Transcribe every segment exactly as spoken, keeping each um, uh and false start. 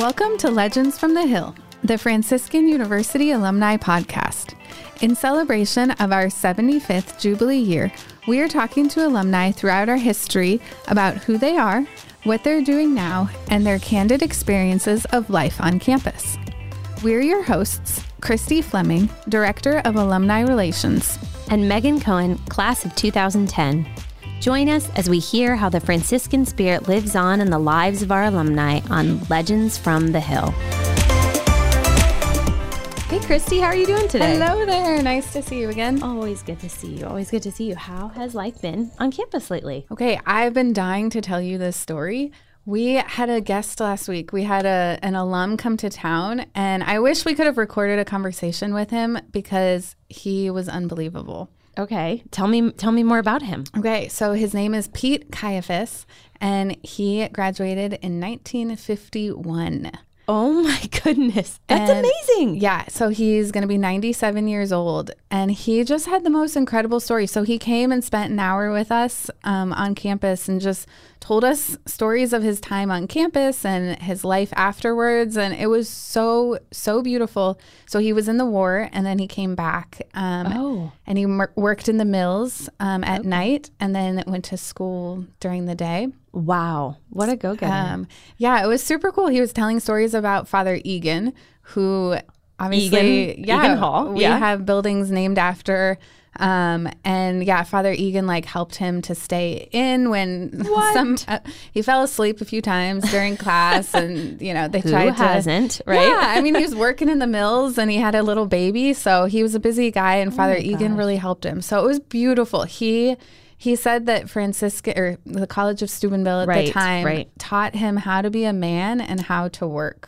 Welcome to Legends from the Hill, the Franciscan University Alumni Podcast. In celebration of our seventy-fifth Jubilee year, we are talking to alumni throughout our history about who they are, what they're doing now, and their candid experiences of life on campus. We're your hosts, Christy Fleming, Director of Alumni Relations, and Megan Cohen, Class of two thousand ten. Join us as we hear how the Franciscan spirit lives on in the lives of our alumni on Legends from the Hill. Hey, Christy, how are you doing today? Hello there. Nice to see you again. Always good to see you. Always good to see you. How has life been on campus lately? Okay, I've been dying to tell you this story. We had a guest last week. We had a, an alum come to town, and I wish we could have recorded a conversation with him because he was unbelievable. Okay. Tell me tell me more about him. Okay. So his name is Pete Kayafas, and he graduated in nineteen fifty-one. Oh my goodness. That's and amazing. Yeah. So he's going to be ninety-seven years old, and he just had the most incredible story. So he came and spent an hour with us um, on campus and just told us stories of his time on campus and his life afterwards. And it was so, so beautiful. So he was in the war, and then he came back um, oh. and he m- worked in the mills um, at okay. night, and then went to school during the day. Wow. What a go-getter. Um, yeah, it was super cool. He was telling stories about Father Egan, who obviously, Egan, yeah, Egan Hall. we yeah. have buildings named after. Um, and yeah, Father Egan like helped him to stay in when what? some uh, he fell asleep a few times during class, and you know they who tried hasn't, to, right? Yeah, I mean he was working in the mills and he had a little baby, so he was a busy guy, and oh Father Egan gosh. really helped him. So it was beautiful. He. He said that Franciscan, or the College of Steubenville at right, the time, right. taught him how to be a man and how to work.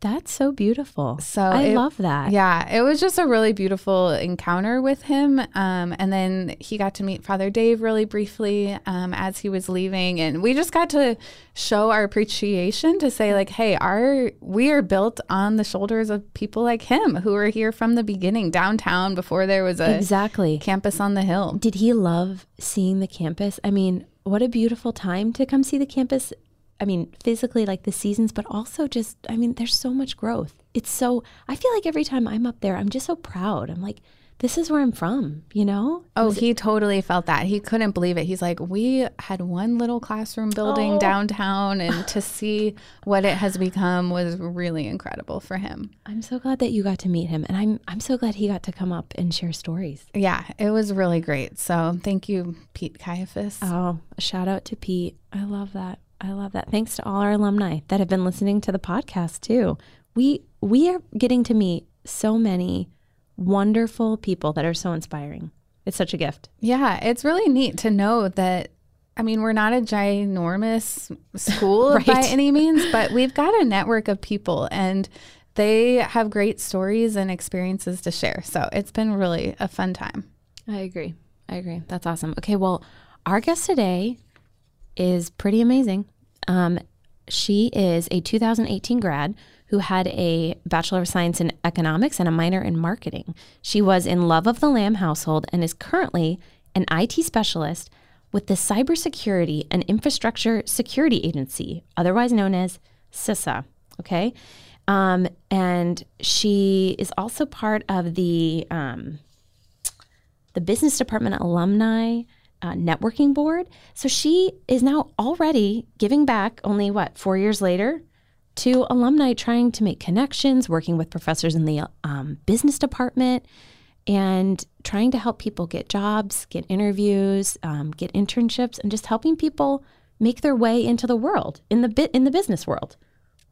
That's so beautiful. So I it, love that. Yeah, it was just a really beautiful encounter with him. Um, and then he got to meet Father Dave really briefly um, as he was leaving. And we just got to show our appreciation to say like, hey, our we are built on the shoulders of people like him who were here from the beginning, downtown before there was a exactly. campus on the hill. Did he love seeing the campus? I mean, what a beautiful time to come see the campus. I mean, physically like the seasons, but also just, I mean, there's so much growth. It's so, I feel like every time I'm up there, I'm just so proud. I'm like, this is where I'm from, you know? Oh, he it- totally felt that. He couldn't believe it. He's like, we had one little classroom building oh. downtown, and to see what it has become was really incredible for him. I'm so glad that you got to meet him, and I'm I'm so glad he got to come up and share stories. Yeah, it was really great. So thank you, Pete Kayafas. Oh, a shout out to Pete. I love that. I love that. Thanks to all our alumni that have been listening to the podcast too. We we are getting to meet so many wonderful people that are so inspiring. It's such a gift. Yeah, it's really neat to know that, I mean, we're not a ginormous school right. by any means, but we've got a network of people, and they have great stories and experiences to share. So it's been really a fun time. I agree. I agree. That's awesome. Okay, well, our guest today is pretty amazing. Um, she is a two thousand eighteen grad who had a Bachelor of Science in Economics and a minor in Marketing. She was in Love of the Lamb household and is currently an I T specialist with the Cybersecurity and Infrastructure Security Agency, otherwise known as CISA, okay? Um, and she is also part of the um, the Business Department Alumni Uh, networking board. So she is now already giving back only what, four years later to alumni, trying to make connections, working with professors in the um, business department, and trying to help people get jobs, get interviews, um, get internships, and just helping people make their way into the world, in the bit in the business world.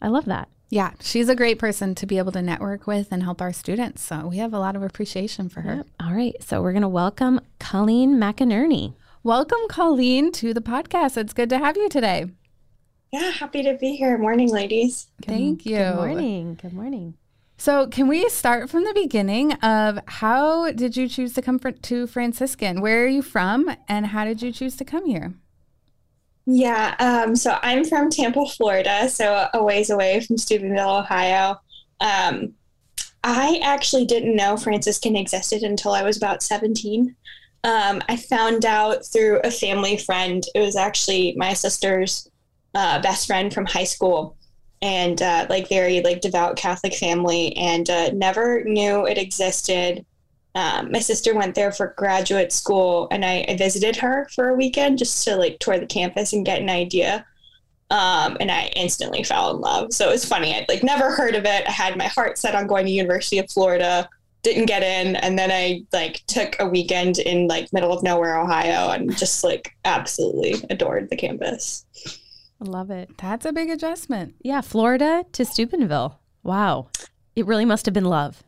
I love that. Yeah, she's a great person to be able to network with and help our students. So we have a lot of appreciation for her. Yep. All right. So we're going to welcome Colleen McInerney. Welcome, Colleen, to the podcast. It's good to have you today. Yeah, happy to be here. Morning, ladies. Good, Thank you. Good morning. Good morning. So can we start from the beginning of how did you choose to come for, to Franciscan? Where are you from, and how did you choose to come here? Yeah, um, so I'm from Tampa, Florida, so a ways away from Steubenville, Ohio. Um, I actually didn't know Franciscan existed until I was about seventeen. Um, I found out through a family friend. It was actually my sister's uh, best friend from high school. and uh, like very like devout Catholic family, and uh, never knew it existed. Um, my sister went there for graduate school, and I, I visited her for a weekend just to like tour the campus and get an idea. Um, and I instantly fell in love. So it was funny. I'd like never heard of it. I had my heart set on going to University of Florida, didn't get in. And then I like took a weekend in like middle of nowhere, Ohio, and just like absolutely adored the campus. I love it. That's a big adjustment. Yeah. Florida to Steubenville. Wow. It really must have been love,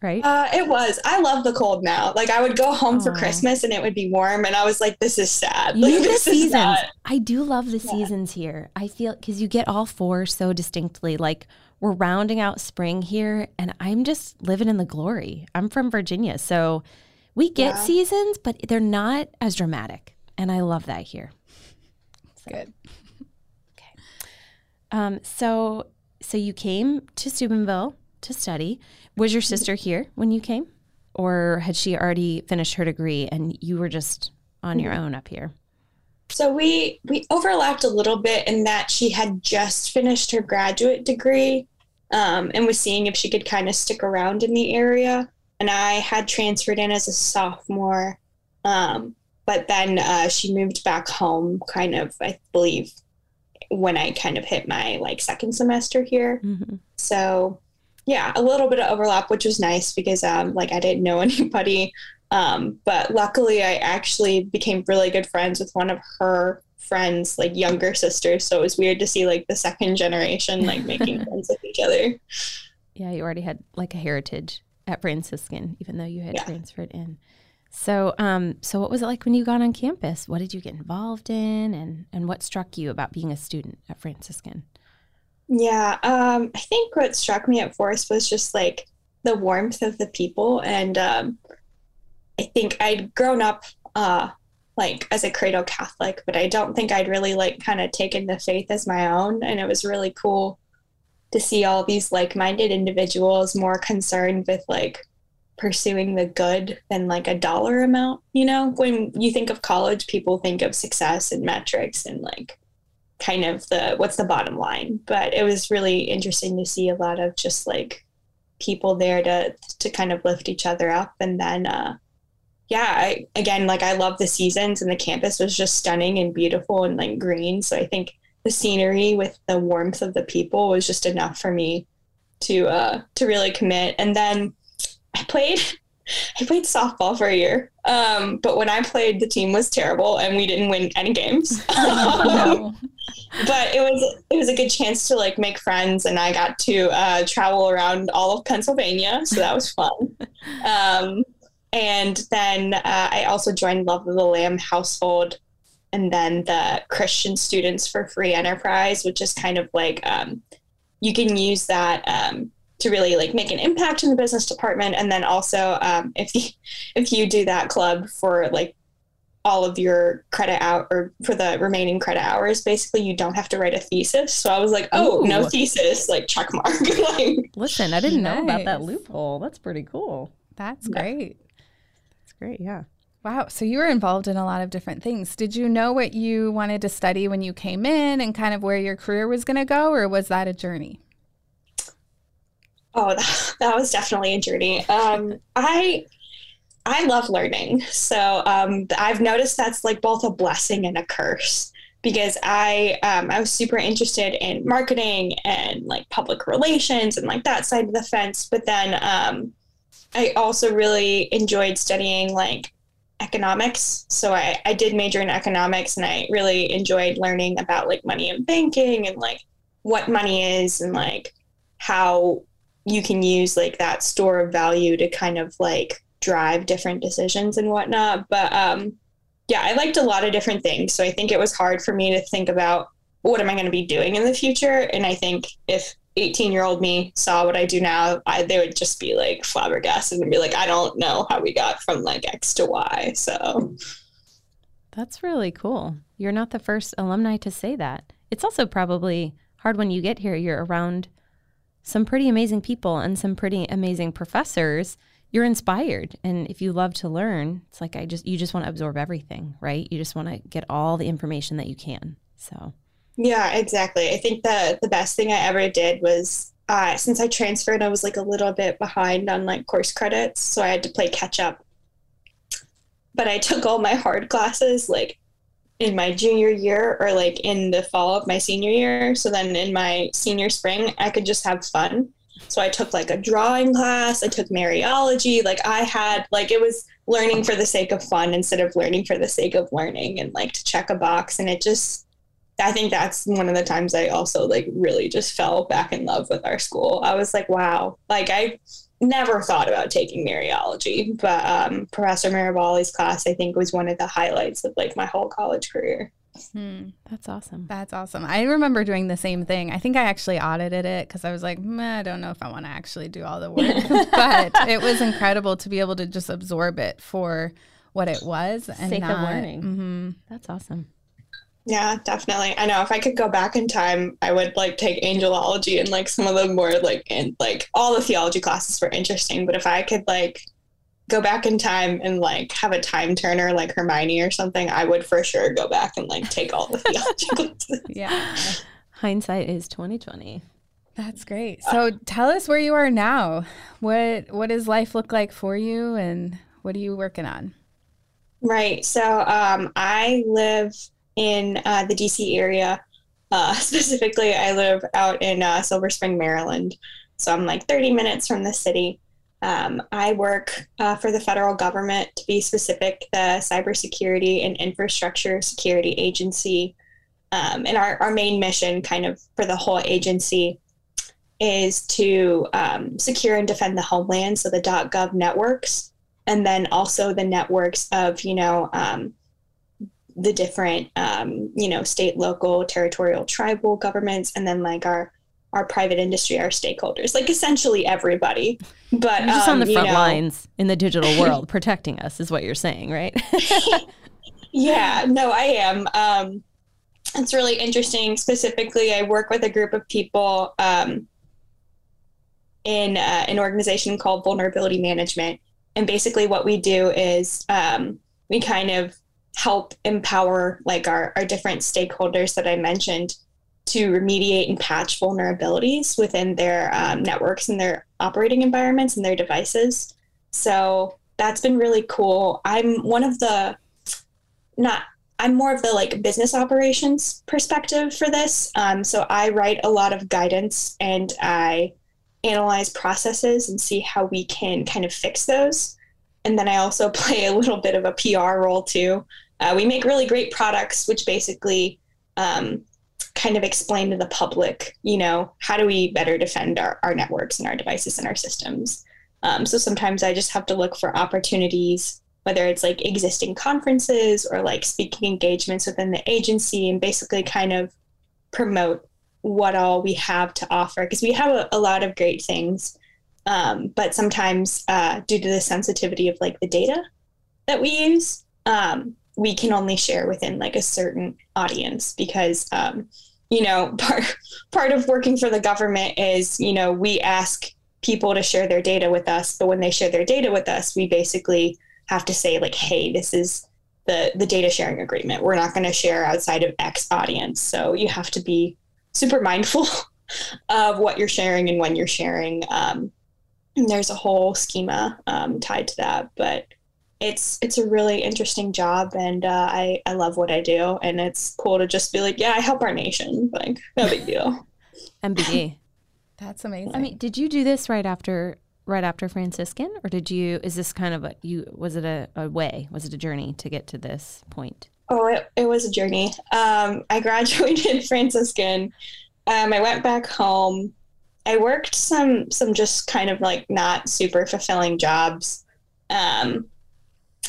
right? Uh, it was. I love the cold now. Like I would go home Aww. for Christmas and it would be warm. And I was like, this is sad. You like, the this seasons. Is not- I do love the yeah. seasons here. I feel because you get all four so distinctly. Like we're rounding out spring here and I'm just living in the glory. I'm from Virginia. So we get yeah. seasons, but they're not as dramatic. And I love that here. So. Good. Okay. Um, so, so you came to Steubenville to study. Was your sister here when you came, or had she already finished her degree and you were just on your own up here? So we, we overlapped a little bit in that she had just finished her graduate degree um, and was seeing if she could kind of stick around in the area. And I had transferred in as a sophomore, um, but then uh, she moved back home kind of, I believe, when I kind of hit my like second semester here. Mm-hmm. So yeah, a little bit of overlap, which was nice because um, like I didn't know anybody. Um, but luckily, I actually became really good friends with one of her friends, like younger sisters. So it was weird to see like the second generation like making friends with each other. Yeah, you already had like a heritage at Franciscan, even though you had yeah. transferred in. So, um, so what was it like when you got on campus? What did you get involved in, and and what struck you about being a student at Franciscan? Yeah, um, I think what struck me at first was just like the warmth of the people. And um, I think I'd grown up uh, like as a cradle Catholic, but I don't think I'd really like kind of taken the faith as my own. And it was really cool to see all these like-minded individuals more concerned with like pursuing the good than like a dollar amount. You know, when you think of college, people think of success and metrics and like kind of the what's the bottom line, but it was really interesting to see a lot of just like people there to to kind of lift each other up. And then uh yeah I, again like I love the seasons, and the campus was just stunning and beautiful and like green, so I think the scenery with the warmth of the people was just enough for me to uh to really commit. And then I played I played softball for a year, um, but when I played, the team was terrible and we didn't win any games. Oh, no. But it was it was a good chance to like make friends, and I got to uh, travel around all of Pennsylvania, so that was fun. Um, and then uh, I also joined Love of the Lamb household, and then the Christian Students for Free Enterprise, which is kind of like um, you can use that. Um, to really like make an impact in the business department. And then also um, if, you, if you do that club for like all of your credit out or for the remaining credit hours, basically you don't have to write a thesis. So I was like, oh, Ooh. no thesis, like check mark. Like, listen, I didn't nice. know about that loophole. That's pretty cool. That's yeah. great. That's great. Yeah. Wow. So you were involved in a lot of different things. Did you know what you wanted to study when you came in and kind of where your career was going to go, or was that a journey? Oh, that, that was definitely a journey. Um, I I love learning. So um, I've noticed that's like both a blessing and a curse, because I um, I was super interested in marketing and like public relations and like that side of the fence. But then um, I also really enjoyed studying like economics. So I, I did major in economics, and I really enjoyed learning about like money and banking and like what money is and like how you can use like that store of value to kind of like drive different decisions and whatnot. But um, yeah, I liked a lot of different things. So I think it was hard for me to think about what am I going to be doing in the future? And I think if eighteen year old me saw what I do now, I, they would just be like flabbergasted and be like, I don't know how we got from like X to Y. So that's really cool. You're not the first alumni to say that. It's also probably hard when you get here, you're around some pretty amazing people and some pretty amazing professors. You're inspired. And if you love to learn, it's like, I just, you just want to absorb everything, right? You just want to get all the information that you can. So Yeah, exactly. I think the the best thing I ever did was uh, since I transferred, I was like a little bit behind on like course credits, so I had to play catch up. But I took all my hard classes like in my junior year or like in the fall of my senior year. So then in my senior spring, I could just have fun. So I took like a drawing class. I took Mariology. Like I had like it was learning for the sake of fun instead of learning for the sake of learning and like to check a box. And it just I think that's one of the times I also like really just fell back in love with our school. I was like, wow, like I never thought about taking Mariology, but um, Professor Mirabali's class, I think, was one of the highlights of like my whole college career. Hmm, that's awesome. That's awesome. I remember doing the same thing. I think I actually audited it because I was like, I don't know if I want to actually do all the work, but it was incredible to be able to just absorb it for what it was. And sake not, of learning. Mm-hmm. That's awesome. Yeah, definitely. I know if I could go back in time, I would like take angelology and like some of the more like and like all the theology classes were interesting. But if I could like go back in time and like have a time turner like Hermione or something, I would for sure go back and like take all the theology classes. Yeah. Hindsight is twenty twenty. That's great. So tell us where you are now. What what does life look like for you and what are you working on? Right. So um, I live in uh, the D C area. Uh, specifically, I live out in uh, Silver Spring, Maryland. So I'm like thirty minutes from the city. Um, I work uh, for the federal government, to be specific, the Cybersecurity and Infrastructure Security Agency. Um, and our, our main mission kind of for the whole agency is to um, secure and defend the homeland, so the .gov networks, and then also the networks of, you know, um, the different, um, you know, state, local, territorial, tribal governments, and then like our, our private industry, our stakeholders, like essentially everybody. But you're just um, on the front you know, lines in the digital world, protecting us is what you're saying, right? Yeah, no, I am. Um, it's really interesting. Specifically, I work with a group of people um, in uh, an organization called Vulnerability Management. And basically what we do is um, we kind of help empower like our, our different stakeholders that I mentioned to remediate and patch vulnerabilities within their um, networks and their operating environments and their devices. So that's been really cool. I'm one of the not I'm more of the like business operations perspective for this. Um, so I write a lot of guidance and I analyze processes and see how we can kind of fix those. And then I also play a little bit of a P R role too. Uh, we make really great products, which basically um, kind of explain to the public, you know, how do we better defend our, our networks and our devices and our systems? Um, so sometimes I just have to look for opportunities, whether it's like existing conferences or like speaking engagements within the agency, and basically kind of promote what all we have to offer, because we have a, a lot of great things. Um, but sometimes uh, due to the sensitivity of like the data that we use, um, we can only share within like a certain audience because, um, you know, part, part of working for the government is, you know, we ask people to share their data with us. But when they share their data with us, we basically have to say like, hey, this is the, the data sharing agreement. We're not going to share outside of X audience. So you have to be super mindful of what you're sharing and when you're sharing. Um, And there's a whole schema um, tied to that, but it's it's a really interesting job, and uh, I I love what I do, and it's cool to just be like, yeah, I help our nation, like no big deal. M B E, that's amazing. I mean, did you do this right after right after Franciscan, or did you? Is this kind of a you? Was it a, a way? Was it a journey to get to this point? Oh, it it was a journey. Um, I graduated Franciscan. Um, I went back home. I worked some some just kind of like not super fulfilling jobs. Um,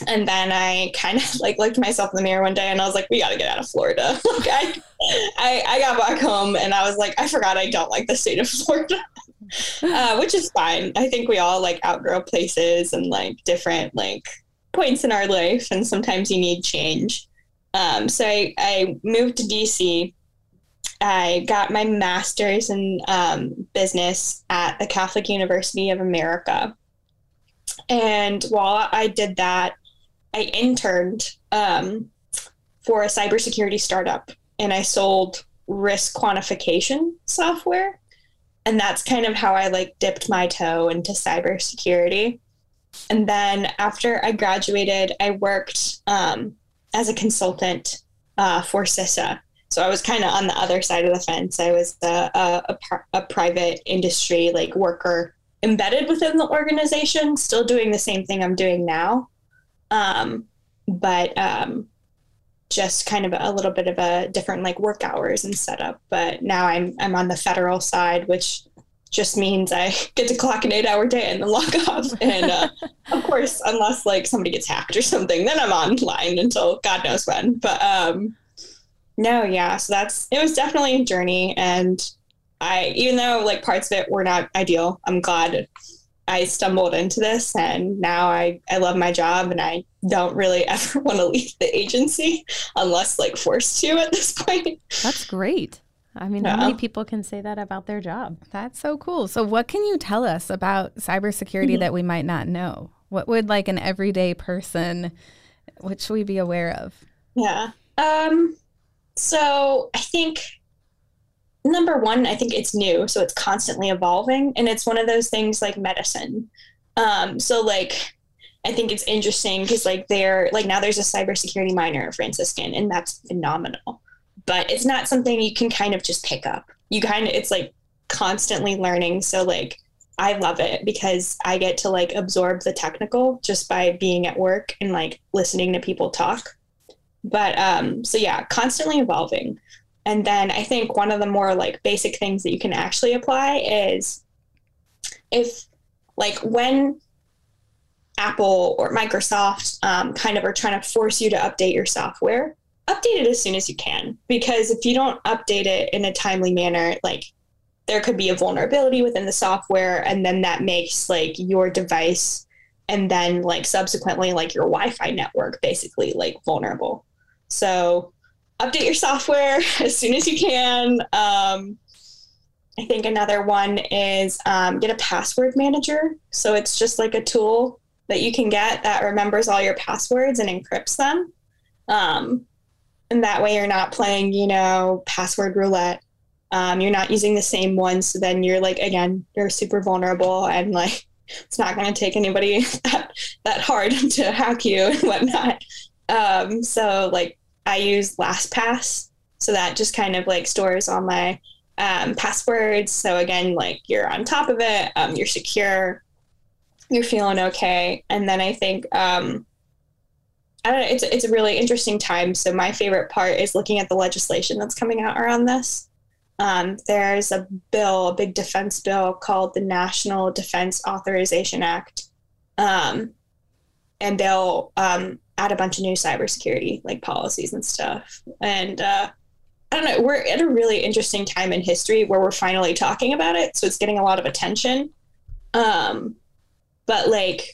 and then I kind of like looked myself in the mirror one day and I was like, we got to get out of Florida. Like I, I, I got back home and I was like, I forgot I don't like the state of Florida, uh, which is fine. I think we all like outgrow places and like different like points in our life. And sometimes you need change. Um, so I, I moved to D C. I got my master's in um, business at the Catholic University of America. And while I did that, I interned um, for a cybersecurity startup, and I sold risk quantification software. And that's kind of how I like dipped my toe into cybersecurity. And then after I graduated, I worked um, as a consultant uh, for CISA. So I was kind of on the other side of the fence. I was a, a, a private industry like worker embedded within the organization, still doing the same thing I'm doing now. Um, but um, just kind of a little bit of a different like work hours and setup. But now I'm I'm on the federal side, which just means I get to clock an eight hour day and then log off. And uh, of course, unless like somebody gets hacked or something, then I'm online until God knows when. But um, no, yeah, so that's, it was definitely a journey. And I, even though like parts of it were not ideal, I'm glad I stumbled into this, and now I, I love my job, and I don't really ever want to leave the agency unless like forced to at this point. That's great. I mean, yeah. How many people can say that about their job? That's so cool. So what can you tell us about cybersecurity mm-hmm. that we might not know? What would like an everyday person, what should we be aware of? Yeah. Um, so I think number one, I think it's new, so it's constantly evolving, and it's one of those things like medicine. Um, so like, I think it's interesting because like they're like, now there's a cybersecurity minor at Franciscan, and that's phenomenal, but it's not something you can kind of just pick up. You kind of, it's like constantly learning. So like, I love it because I get to like absorb the technical just by being at work and like listening to people talk. But um, so yeah, constantly evolving. And then I think one of the more like basic things that you can actually apply is if like when Apple or Microsoft um, kind of are trying to force you to update your software, update it as soon as you can, because if you don't update it in a timely manner, like there could be a vulnerability within the software, and then that makes like your device and then like subsequently like your Wi-Fi network basically like vulnerable. So update your software as soon as you can. Um, I think another one is um, get a password manager. So it's just like a tool that you can get that remembers all your passwords and encrypts them. Um, and that way you're not playing, you know, password roulette. Um, you're not using the same one. So then you're like, again, you're super vulnerable, and like, it's not going to take anybody that, that hard to hack you and whatnot. Um, so like, I use LastPass, so that just kind of like stores all my um, passwords. So again, like you're on top of it, um, you're secure, you're feeling okay. And then I think, um, I don't know, it's, it's a really interesting time. So my favorite part is looking at the legislation that's coming out around this. Um, there's a bill, a big defense bill called the National Defense Authorization Act. Um, and they'll, um, add a bunch of new cybersecurity like policies and stuff. And uh, I don't know, we're at a really interesting time in history where we're finally talking about it. So it's getting a lot of attention. Um, but like,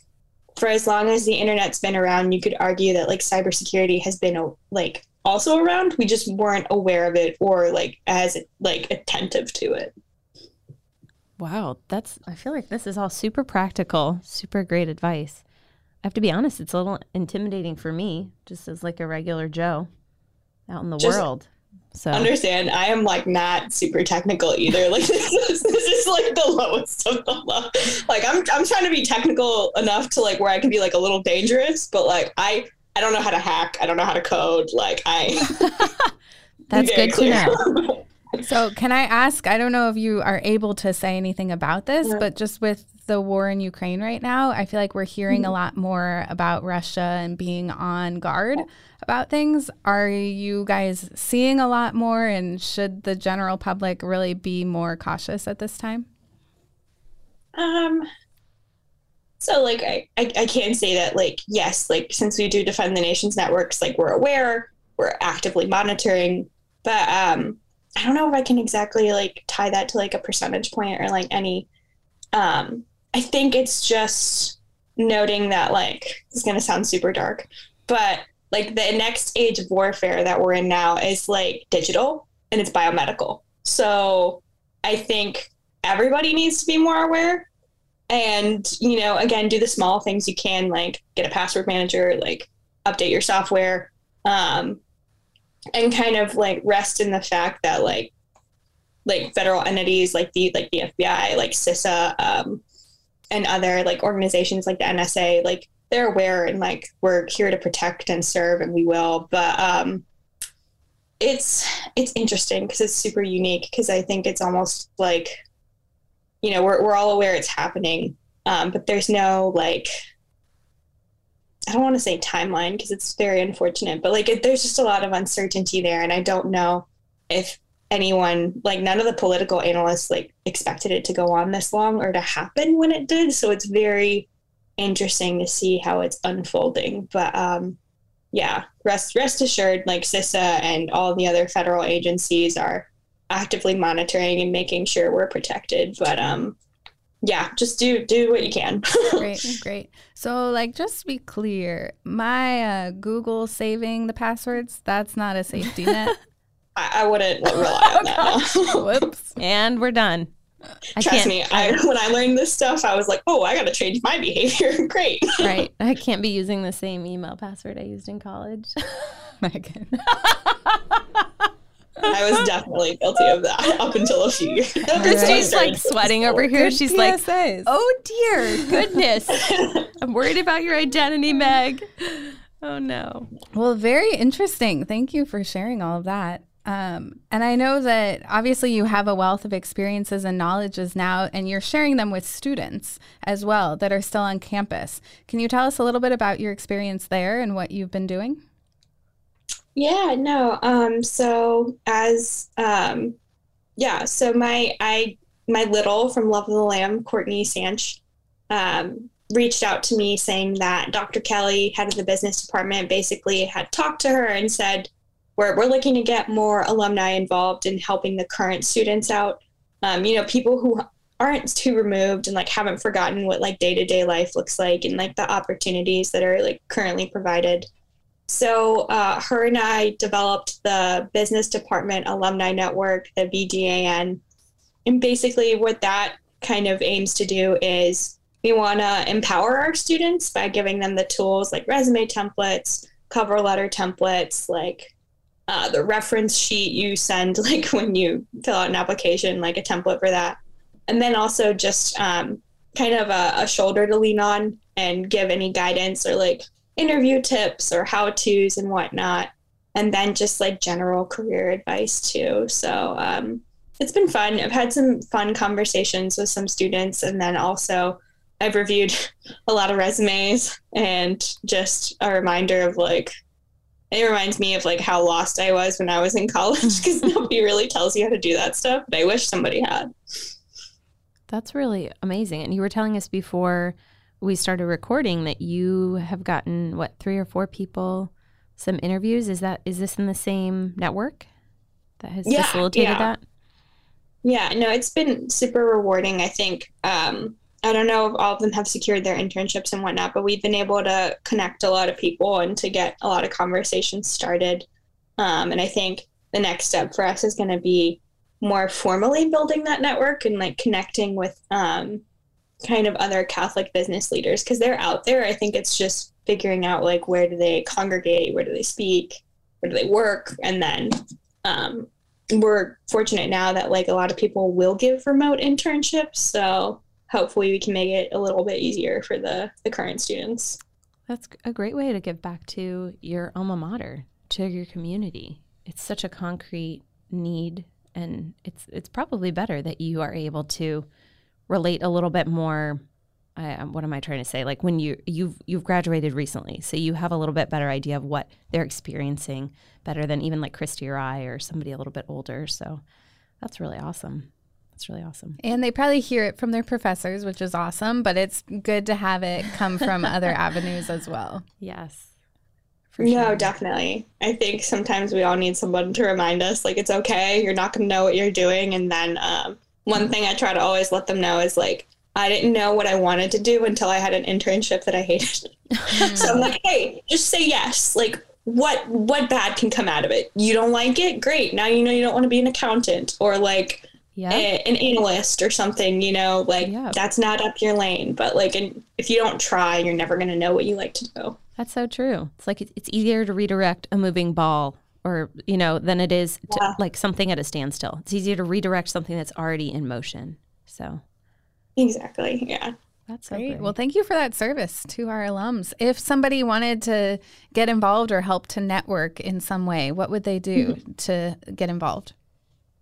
for as long as the internet's been around, you could argue that like cybersecurity has been like also around. We just weren't aware of it or like as like attentive to it. Wow, that's, I feel like this is all super practical, super great advice. I have to be honest, it's a little intimidating for me, just as like a regular Joe out in the just world. So understand, I am like not super technical either. Like this is, this is like the lowest of the low. Like I'm I'm trying to be technical enough to like where I can be like a little dangerous, but like I I don't know how to hack. I don't know how to code. Like I. That's good clear. To know. So can I ask, I don't know if you are able to say anything about this, yeah. but just with the war in Ukraine right now, I feel like we're hearing mm-hmm. a lot more about Russia and being on guard about things. Are you guys seeing a lot more, and should the general public really be more cautious at this time? Um. So like I, I, I can say that like, yes, like since we do defend the nation's networks, like we're aware, we're actively monitoring, but um. I don't know if I can exactly like tie that to like a percentage point or like any, um, I think it's just noting that like, it's going to sound super dark, but like the next age of warfare that we're in now is like digital and it's biomedical. So I think everybody needs to be more aware and, you know, again, do the small things you can, like get a password manager, like update your software, um, and kind of like rest in the fact that like, like federal entities like the, like the F B I, like CISA, um, and other like organizations like the N S A, like they're aware and like, we're here to protect and serve and we will, but, um, it's, it's interesting because it's super unique. Cause I think it's almost like, you know, we're, we're all aware it's happening. Um, but there's no, like, I don't want to say timeline because it's very unfortunate, but like, it, there's just a lot of uncertainty there. And I don't know if anyone, like none of the political analysts like expected it to go on this long or to happen when it did. So it's very interesting to see how it's unfolding, but, um, yeah, rest, rest assured, like CISA and all the other federal agencies are actively monitoring and making sure we're protected. But, um, yeah, just do, do what you can. Great. Great. So like, just to be clear, my, uh, Google saving the passwords, that's not a safety net. I, I wouldn't rely on that. No. Whoops. And we're done. I Trust me, I, when I learned this stuff, I was like, oh, I got to change my behavior. Great. Right. I can't be using the same email password I used in college. Megan. I was definitely guilty of that up until a few years. Christy's right. like sweating over here. She's P S As. Like, oh, dear goodness. I'm worried about your identity, Meg. Oh, no. Well, very interesting. Thank you for sharing all of that. Um, and I know that obviously you have a wealth of experiences and knowledges now, and you're sharing them with students as well that are still on campus. Can you tell us a little bit about your experience there and what you've been doing? Yeah, no. Um, so as, um, yeah, so my, I, my little from Love of the Lamb, Courtney Sanche, um, reached out to me saying that Doctor Kelly, head of the business department, basically had talked to her and said, We're, we're looking to get more alumni involved in helping the current students out. Um, you know, people who aren't too removed and like haven't forgotten what like day-to-day life looks like and like the opportunities that are like currently provided. So uh, her and I developed the Business Department Alumni Network, the B D A N. And basically what that kind of aims to do is we want to empower our students by giving them the tools like resume templates, cover letter templates, like Uh, the reference sheet you send, like when you fill out an application, like a template for that. And then also just um, kind of a, a shoulder to lean on and give any guidance or like interview tips or how to's and whatnot. And then just like general career advice too. So um, it's been fun. I've had some fun conversations with some students. And then also I've reviewed a lot of resumes and just a reminder of like, it reminds me of like how lost I was when I was in college because nobody really tells you how to do that stuff. But I wish somebody had. That's really amazing. And you were telling us before we started recording that you have gotten what, three or four people, some interviews. Is that, is this in the same network that has yeah, facilitated yeah. that? Yeah, no, it's been super rewarding. I think, um, I don't know if all of them have secured their internships and whatnot, but we've been able to connect a lot of people and to get a lot of conversations started. Um, and I think the next step for us is going to be more formally building that network and like connecting with um, kind of other Catholic business leaders because they're out there. I think it's just figuring out like, where do they congregate? Where do they speak? Where do they work? And then um, we're fortunate now that like a lot of people will give remote internships. So hopefully we can make it a little bit easier for the, the current students. That's a great way to give back to your alma mater, to your community. It's such a concrete need, and it's it's probably better that you are able to relate a little bit more. I, what am I trying to say? Like when you, you've, you've graduated recently, so you have a little bit better idea of what they're experiencing better than even like Christy or I or somebody a little bit older. So that's really awesome. It's really awesome. And they probably hear it from their professors, which is awesome, but it's good to have it come from other avenues as well. Yes. For sure. No, definitely. I think sometimes we all need someone to remind us, like, it's okay. You're not going to know what you're doing. And then um, one thing I try to always let them know is, like, I didn't know what I wanted to do until I had an internship that I hated. So I'm like, hey, just say yes. Like, what what bad can come out of it? You don't like it? Great. Now you know you don't want to be an accountant or, like, yeah, an analyst or something, you know, like yeah. that's not up your lane. But like, and if you don't try, you're never going to know what you like to do. That's so true. It's like, it's easier to redirect a moving ball or, you know, than it is to, yeah. like something at a standstill. It's easier to redirect something that's already in motion. So. Exactly. Yeah. That's great. So great. Well, thank you for that service to our alums. If somebody wanted to get involved or help to network in some way, what would they do mm-hmm. to get involved?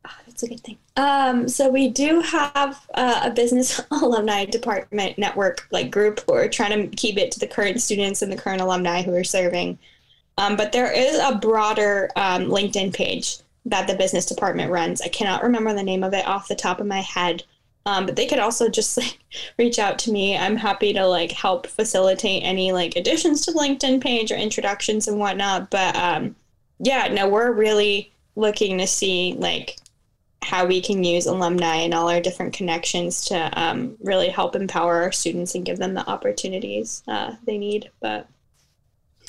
Oh, that's a good thing. Um, so we do have uh, a business alumni department network like group. We're trying to keep it to the current students and the current alumni who are serving. Um, but there is a broader um, LinkedIn page that the business department runs. I cannot remember the name of it off the top of my head. Um, but they could also just like reach out to me. I'm happy to like help facilitate any like additions to the LinkedIn page or introductions and whatnot. But um, yeah, no, we're really looking to see like how we can use alumni and all our different connections to um, really help empower our students and give them the opportunities uh, they need. But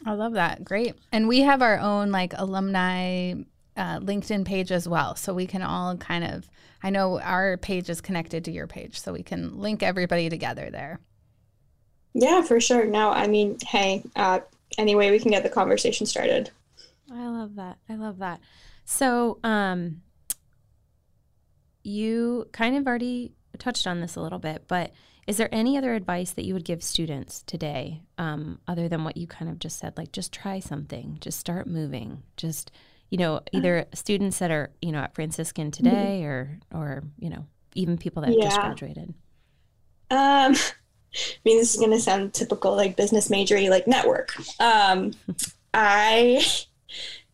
I love that. Great. And we have our own like alumni uh, LinkedIn page as well. So we can all kind of, I know our page is connected to your page, so we can link everybody together there. Yeah, for sure. No, I mean, hey, uh, any way we can get the conversation started. I love that. I love that. So um, you kind of already touched on this a little bit, but is there any other advice that you would give students today um, other than what you kind of just said, like just try something, just start moving, just you know, either students that are, you know, at Franciscan today or, or, you know, even people that yeah. just graduated. Um, I mean, this is going to sound typical, like business majory, like network. Um, I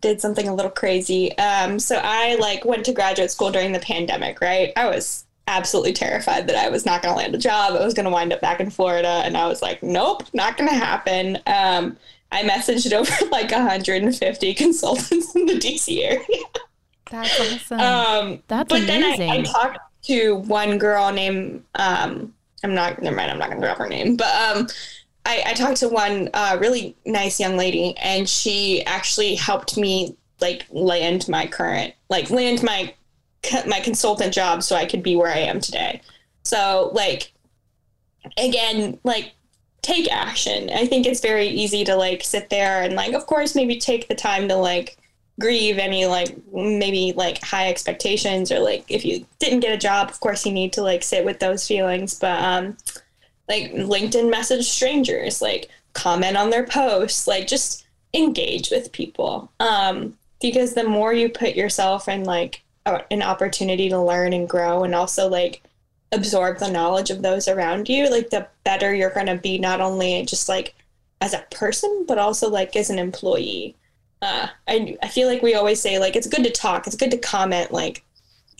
did something a little crazy. Um, so I like went to graduate school during the pandemic, right? I was absolutely terrified that I was not going to land a job. I was going to wind up back in Florida. And I was like, nope, not going to happen. Um, I messaged over like one hundred fifty consultants in the D C area. That's awesome. Um, That's but amazing. Then I, I talked to one girl named, um, I'm not, never mind, I'm not going to grab her name, but um, I, I talked to one uh, really nice young lady, and she actually helped me like land my current, like land my, my consultant job so I could be where I am today. So like, again, like, take action. I think it's very easy to like sit there and like, of course, maybe take the time to like grieve any like maybe like high expectations or like if you didn't get a job, of course, you need to like sit with those feelings. But um, like LinkedIn message strangers, like comment on their posts, like just engage with people um, because the more you put yourself in like a, an opportunity to learn and grow and also like absorb the knowledge of those around you, like the better you're going to be, not only just like as a person, but also like as an employee. Uh, I, I feel like we always say like, it's good to talk. It's good to comment. Like,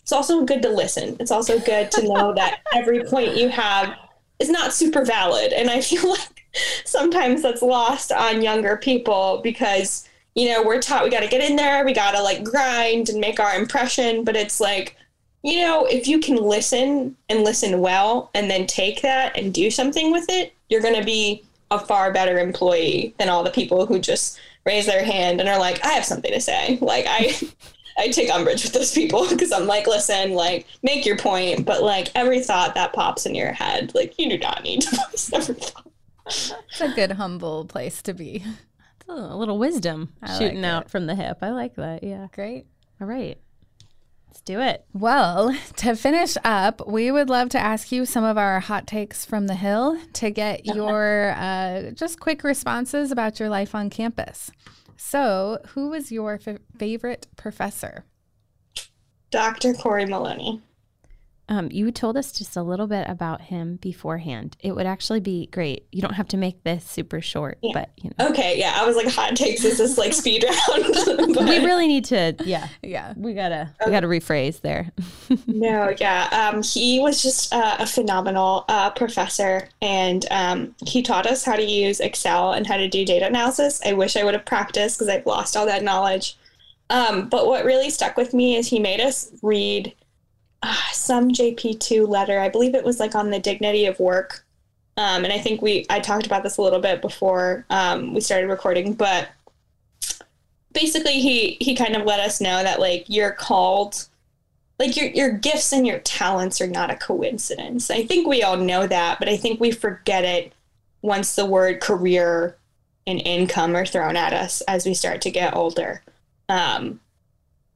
it's also good to listen. It's also good to know that every point you have is not super valid. And I feel like sometimes that's lost on younger people because, you know, we're taught we got to get in there. We got to like grind and make our impression, but it's like, you know, if you can listen and listen well and then take that and do something with it, you're going to be a far better employee than all the people who just raise their hand and are like, I have something to say. Like, I I take umbrage with those people because I'm like, listen, like, make your point. But, like, every thought that pops in your head, like, you do not need to voice every thought. It's a good, humble place to be. Oh, a little wisdom I shooting like out from the hip. I like that. Yeah. Great. All right. Let's do it. Well, to finish up, we would love to ask you some of our hot takes from the Hill to get your uh, just quick responses about your life on campus. So who was your f- favorite professor? Doctor Corey Maloney. Um, you told us just a little bit about him beforehand. It would actually be great. You don't have to make this super short, yeah. but you know. Okay, yeah. I was like, hot takes is this like speed round. But we really need to, yeah, yeah. We gotta, okay. we gotta rephrase there. No, yeah. Um, he was just uh, a phenomenal uh, professor, and um, he taught us how to use Excel and how to do data analysis. I wish I would have practiced because I've lost all that knowledge. Um, but what really stuck with me is he made us read some J P two letter. I believe it was like on the dignity of work. Um, and I think we, I talked about this a little bit before um, we started recording, but basically he, he kind of let us know that like you're called, like your, your gifts and your talents are not a coincidence. I think we all know that, but I think we forget it once the word career and income are thrown at us as we start to get older. Um,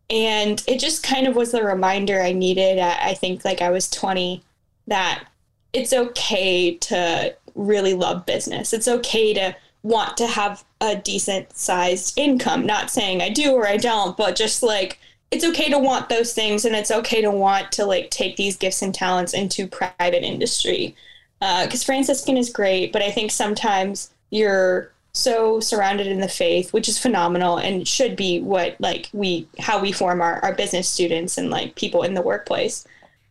and it just kind of was the reminder I needed. I, I think like I was twenty, that it's okay to really love business. It's okay to want to have a decent sized income, not saying I do or I don't, but just like, it's okay to want those things. And it's okay to want to like take these gifts and talents into private industry. Uh, 'cause Franciscan is great, but I think sometimes you're so surrounded in the faith, which is phenomenal and should be what like we, how we form our, our business students and like people in the workplace.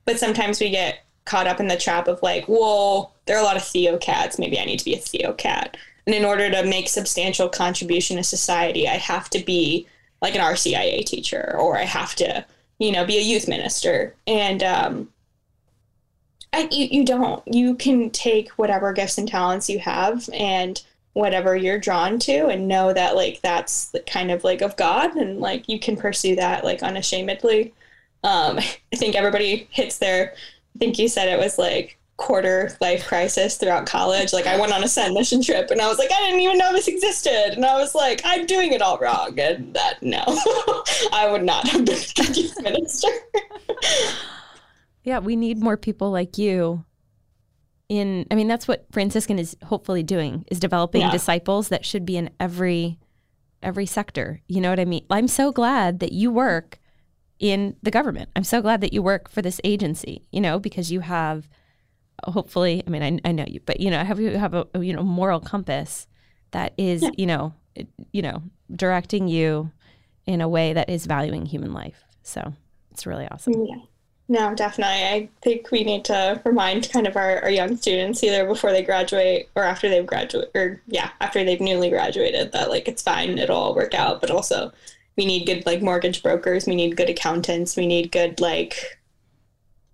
But sometimes we get caught up in the trap of like, whoa, there are a lot of theocats. Maybe I need to be a theocat. And in order to make substantial contribution to society, I have to be like an R C I A teacher, or I have to, you know, be a youth minister. And, um, I, you, you don't, you can take whatever gifts and talents you have and whatever you're drawn to, and know that like, that's kind of like of God, and like, you can pursue that like unashamedly. Um, I think everybody hits their, I think you said it was like quarter life crisis throughout college. Like I went on a Ascend mission trip and I was like, I didn't even know this existed. And I was like, I'm doing it all wrong. And that, no, I would not have been a youth minister. Yeah, we need more people like you. In, I mean, that's what Franciscan is hopefully doing, is developing yeah. disciples that should be in every every sector. You know what I mean? I'm so glad that you work in the government. I'm so glad that you work for this agency, you know, because you have, hopefully, I mean, I, I know you, but, you know, have you have a, you know, moral compass that is, yeah. you know, you know, directing you in a way that is valuing human life. So it's really awesome. Yeah. No, definitely. I think we need to remind kind of our, our young students, either before they graduate or after they've graduated, or yeah, after they've newly graduated, that like, it's fine, it'll all work out. But also we need good like mortgage brokers, we need good accountants, we need good like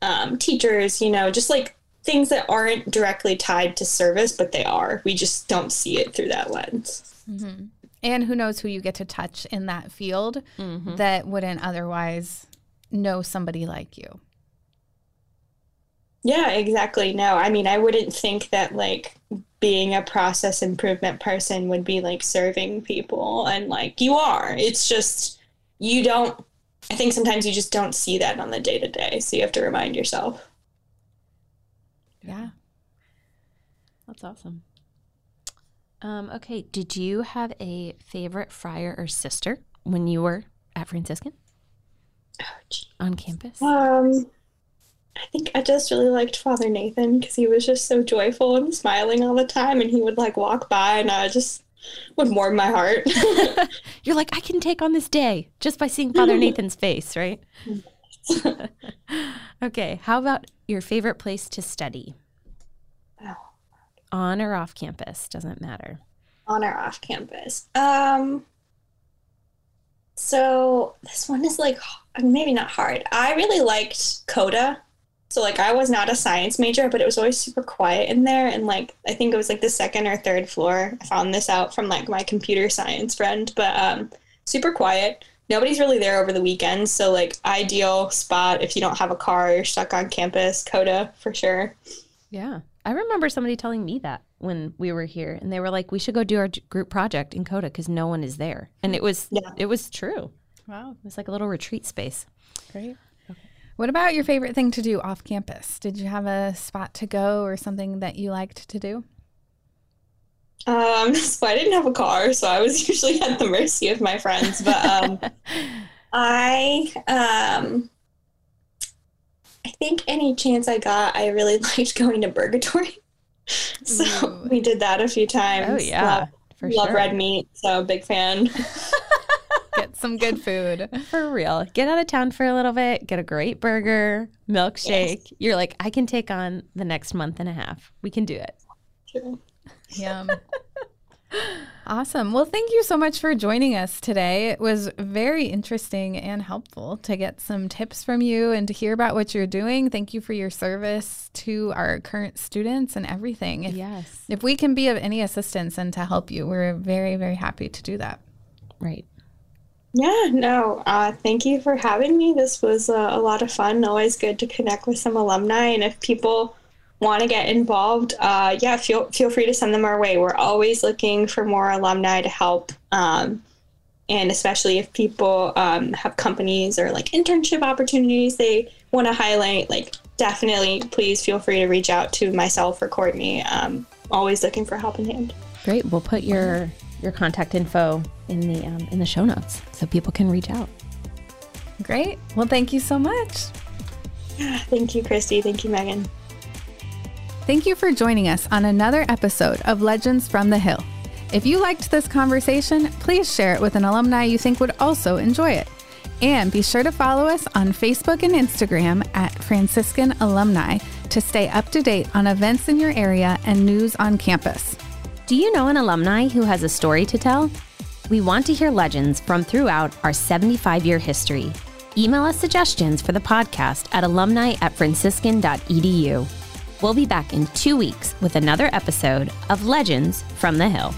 um, teachers, you know, just like things that aren't directly tied to service, but they are. We just don't see it through that lens. Mm-hmm. And who knows who you get to touch in that field mm-hmm. that wouldn't otherwise know somebody like you. Yeah, exactly. No, I mean, I wouldn't think that like being a process improvement person would be like serving people, and like you are. It's just, you don't, I think sometimes you just don't see that on the day to day. So you have to remind yourself. Yeah. That's awesome. Um, okay. Did you have a favorite friar or sister when you were at Franciscan? Oh, geez. On campus? Um, I think I just really liked Father Nathan, because he was just so joyful and smiling all the time, and he would like walk by and I just would warm my heart. You're like, I can take on this day just by seeing Father Nathan's face, right? Okay. How about your favorite place to study? Oh. On or off campus? Doesn't matter. On or off campus. Um, so this one is like, maybe not hard. I really liked CODA. So like I was not a science major, but it was always super quiet in there. And like, I think it was like the second or third floor. I found this out from like my computer science friend, but um, super quiet. Nobody's really there over the weekends. So like ideal spot if you don't have a car, you're stuck on campus, CODA for sure. Yeah. I remember somebody telling me that when we were here, and they were like, we should go do our group project in CODA because no one is there. And it was, yeah. it was true. Wow. It was like a little retreat space. Great. Okay. What about your favorite thing to do off campus? Did you have a spot to go or something that you liked to do? Um, so I didn't have a car, so I was usually at the mercy of my friends, but, um, I, um, I think any chance I got, I really liked going to Burgatory. So Ooh. We did that a few times. Oh yeah, love, for love sure. red meat, so big fan. Get some good food. For real. Get out of town for a little bit. Get a great burger, milkshake. Yes. You're like, I can take on the next month and a half. We can do it. True. Yum. Awesome. Well, thank you so much for joining us today. It was very interesting and helpful to get some tips from you and to hear about what you're doing. Thank you for your service to our current students and everything. If, yes. If we can be of any assistance and to help you, we're very, very happy to do that. Right. Yeah, no, uh, thank you for having me. This was uh, a lot of fun. Always good to connect with some alumni. And if people want to get involved, uh, yeah, feel feel free to send them our way. We're always looking for more alumni to help. Um, And especially if people um, have companies or like internship opportunities they want to highlight, like definitely please feel free to reach out to myself or Courtney. Um, always looking for help in hand. Great. We'll put your your contact info in the um, in the show notes so people can reach out. Great. Well, thank you so much. Thank you, Christy. Thank you, Megan. Thank you for joining us on another episode of Legends from the Hill. If you liked this conversation, please share it with an alumni you think would also enjoy it. And be sure to follow us on Facebook and Instagram at Franciscan Alumni to stay up to date on events in your area and news on campus. Do you know an alumni who has a story to tell? We want to hear legends from throughout our seventy-five-year history. Email us suggestions for the podcast at alumni at franciscan dot e d u. We'll be back in two weeks with another episode of Legends from the Hill.